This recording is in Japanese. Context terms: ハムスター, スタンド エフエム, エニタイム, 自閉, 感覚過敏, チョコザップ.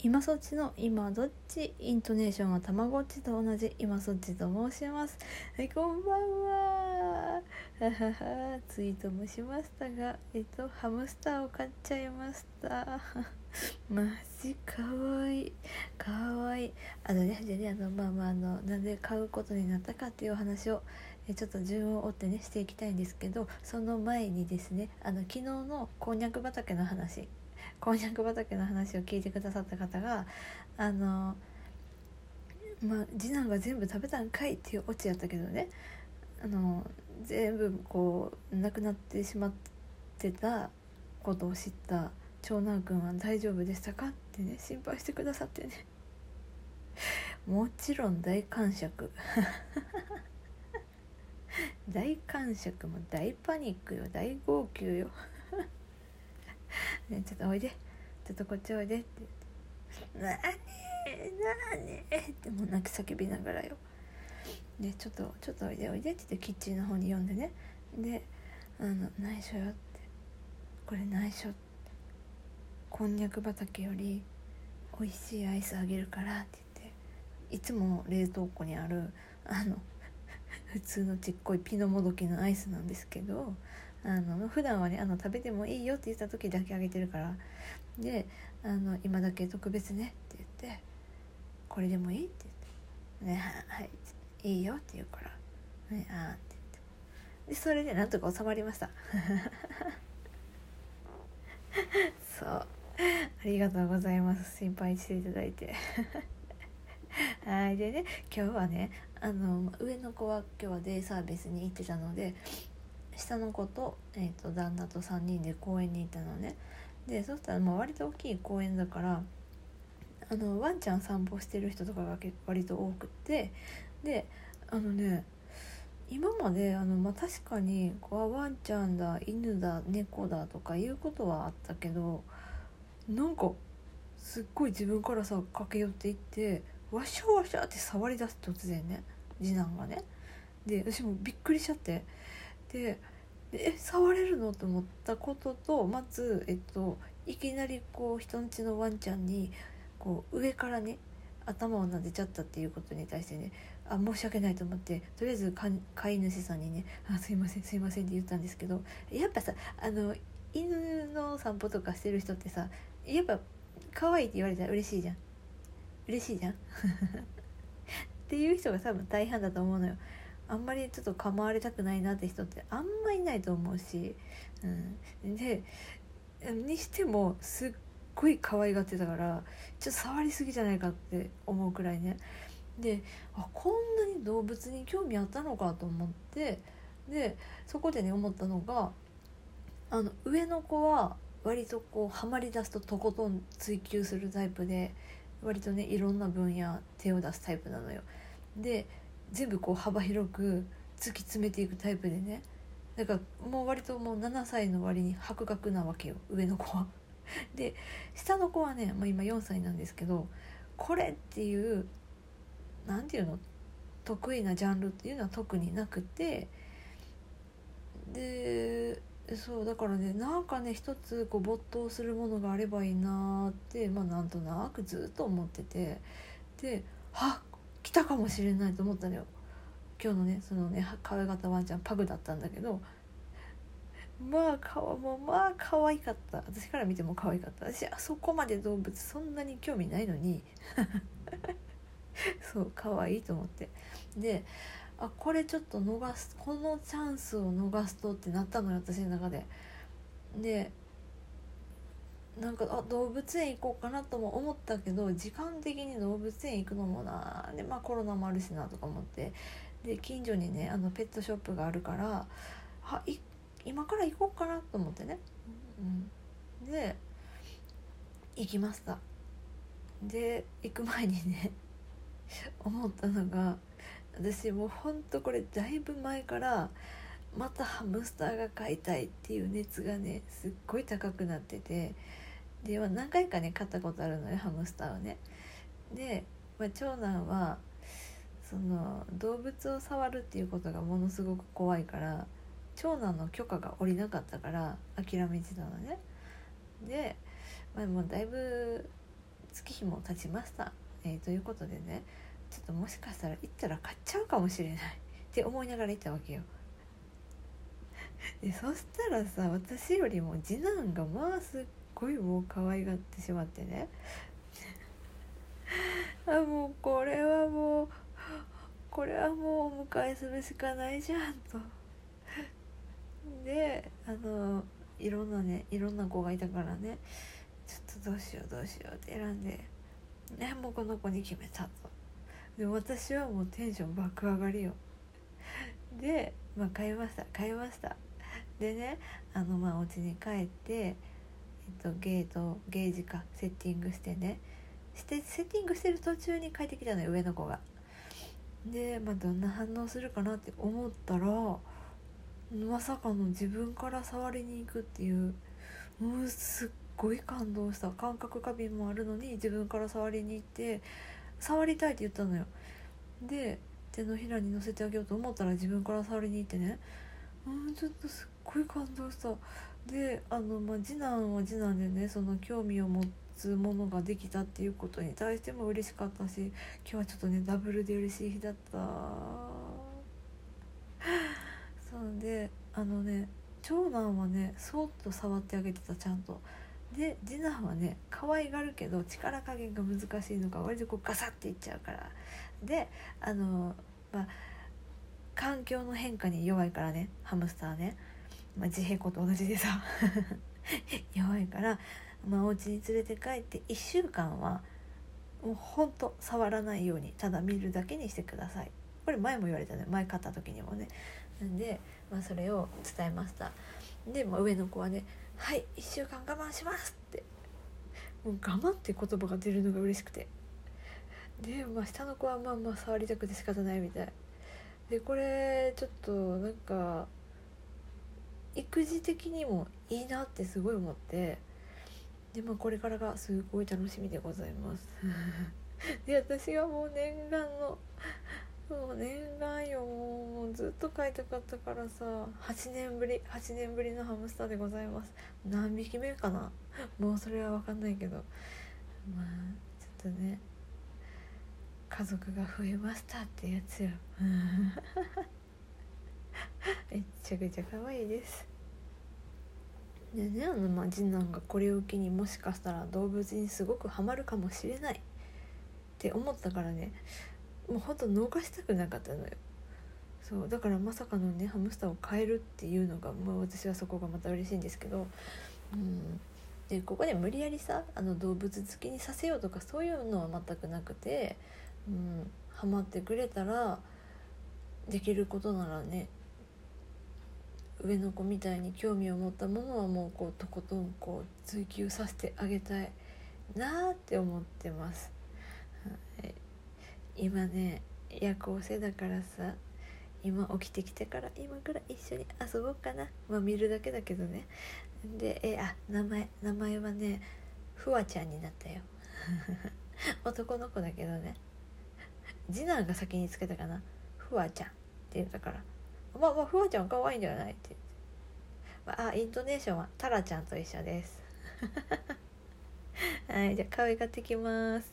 今そっちの今どっち、イントネーションはたまごっちと同じ今そっちと申します。はい、こんばんは。ツイートもしましたが、ハムスターを買っちゃいました。マジかわいいかわいい。なんで買うことになったかっていうお話をちょっと順を追ってねしていきたいんですけど、その前にですね、昨日のこんにゃく畑の話を聞いてくださった方が、次男が全部食べたんかいっていうオチやったけどね、全部こうなくなってしまってたことを知った長男くんは大丈夫でしたかってね心配してくださってね、もちろん大感触大感触も大パニックよ、大号泣よ、ね、ちょっとこっちおいでって、なにってもう泣き叫びながらよ。でちょっとおいでって言ってキッチンの方に呼んでね、で内緒よって、これ内緒、こんにゃく畑より美味しいアイスあげるからって言って、いつも冷凍庫にある普通のちっこいピノもどきのアイスなんですけど、普段はね食べてもいいよって言った時だけあげてるから、で今だけ特別ねって言って、これでもいいって言ってね、はいいいよって言うからね、あーって言って、でそれでなんとか収まりましたそうありがとうございます、心配していただいてはい。でね、今日はね上の子は今日はデイサービスに行ってたので、下の子と、旦那と3人で公園に行ったのね。でそしたら割と大きい公園だから、ワンちゃん散歩してる人とかが割と多くて、で今まで確かにワンちゃんだ犬だ猫だとかいうことはあったけど、なんかすっごい自分からさ駆け寄っていってワシャワシャって触り出す突然ね、次男がね。で私もびっくりしちゃって、で触れるのと思ったことと、まずいきなり人んちのワンちゃんに上からね頭を撫でちゃったっていうことに対してね、申し訳ないと思って、とりあえず飼い主さんにね、すいませんって言ったんですけど、やっぱさ犬の散歩とかしてる人ってさ、やっぱ可愛いって言われたら嬉しいじゃんっていう人が多分大半だと思うのよ。あんまりちょっと構われたくないなって人ってあんまいないと思うし、でにしてもすっごい可愛がってたから、ちょっと触りすぎじゃないかって思うくらいね。でこんなに動物に興味あったのかと思って、でそこでね思ったのが、上の子は割とハマり出すととことん追求するタイプで、割とねいろんな分野手を出すタイプなのよ。で全部幅広く突き詰めていくタイプでね、だからもう割ともう7歳の割に博学なわけよ、上の子は。で下の子はねもう今4歳なんですけど、これっていうなんていうの得意なジャンルっていうのは特になくて、でそうだからね、なんかね一つ没頭するものがあればいいなってなんとなくずっと思ってて、で来たかもしれないと思ったのよ。今日のね可愛かったワンちゃんパグだったんだけど、可愛かった。私から見ても可愛かった。私あそこまで動物そんなに興味ないのにそう可愛いと思って、でこれちょっと逃す、このチャンスを逃すとってなったのよ、私の中で。でなんか動物園行こうかなとも思ったけど、時間的に動物園行くのもなで、コロナもあるしなとか思って、で近所にねペットショップがあるから、今から行こうかなと思ってね、で行きました。で行く前にね思ったのが、私もうほんとこれだいぶ前からまたハムスターが飼いたいっていう熱がねすっごい高くなってて、で何回かね飼ったことあるのよ、ハムスターをね。で、長男は動物を触るっていうことがものすごく怖いから、長男の許可が下りなかったから諦めてたのね。で、もうだいぶ月日も経ちました、ということでね、ちょっともしかしたら行ったら買っちゃうかもしれないって思いながら行ったわけよ。でそしたらさ、私よりも次男がまあすっごいもう可愛がってしまってねあ、もうこれはもうお迎えするしかないじゃんと。でいろんな子がいたからね、ちょっとどうしようって選んで、ね、もうこの子に決めたと。で私はもうテンション爆上がりよ。で、まあ、買いました。でね、まあお家に帰って、ゲージセッティングしてね、セッティングしてる途中に帰ってきたのよ、上の子が。で、まあ、どんな反応するかなって思ったら、まさかの自分から触りに行くっていう、もうすっごい感動した。感覚過敏もあるのに自分から触りに行って、触りたいって言ったのよ。で手のひらに乗せてあげようと思ったら自分から触りに行ってね、ちょっとすっごい感動した。でまあ、次男は次男でね、その興味を持つものができたっていうことに対しても嬉しかったし、今日はちょっとねダブルで嬉しい日だったそうで、長男はねそっと触ってあげてた、ちゃんと。で次男はね可愛がるけど力加減が難しいのか、割とこうガサッていっちゃうから。でまあ環境の変化に弱いからね、ハムスターね、まあ、自閉子と同じでさ弱いから、まあ、お家に連れて帰って1週間はもうほんと触らないように、ただ見るだけにしてください。これ前も言われたね、前買った時にもね。なんで、まあ、それを伝えました。で、まあ、上の子はね、はい1週間我慢しますって、もう我慢って言葉が出るのが嬉しくて。で、まあ、下の子はまあ触りたくて仕方ないみたいで、これちょっとなんか育児的にもいいなってすごい思って、で、まあ、これからがすごい楽しみでございますで私はもう念願よ、もうずっと飼いたかったからさ、8年ぶりのハムスターでございます。何匹目かな、もうそれは分かんないけど、まあちょっとね家族が増えましたってやつよめちゃくちゃ可愛いです。でね、まあ、次男がこれを機にもしかしたら動物にすごくハマるかもしれないって思ったからね、もうほんと逃したくなかったのよ。そうだから、まさかのねハムスターを変えるっていうのが、もう私はそこがまた嬉しいんですけど、でここで無理やりさ動物好きにさせようとかそういうのは全くなくて、ハマってくれたらできることならね、上の子みたいに興味を持ったものはもうこうとことんこう追求させてあげたいなって思ってます。はい、今ね夜行性だからさ、今起きてきてから今から一緒に遊ぼうかな。まあ見るだけだけどね。で名前はねフワちゃんになったよ男の子だけどね、次男が先につけたかな、フワちゃんって言ったから、まあフワちゃん可愛いんじゃないって言って、イントネーションはタラちゃんと一緒ですはい、じゃあ可愛がってきます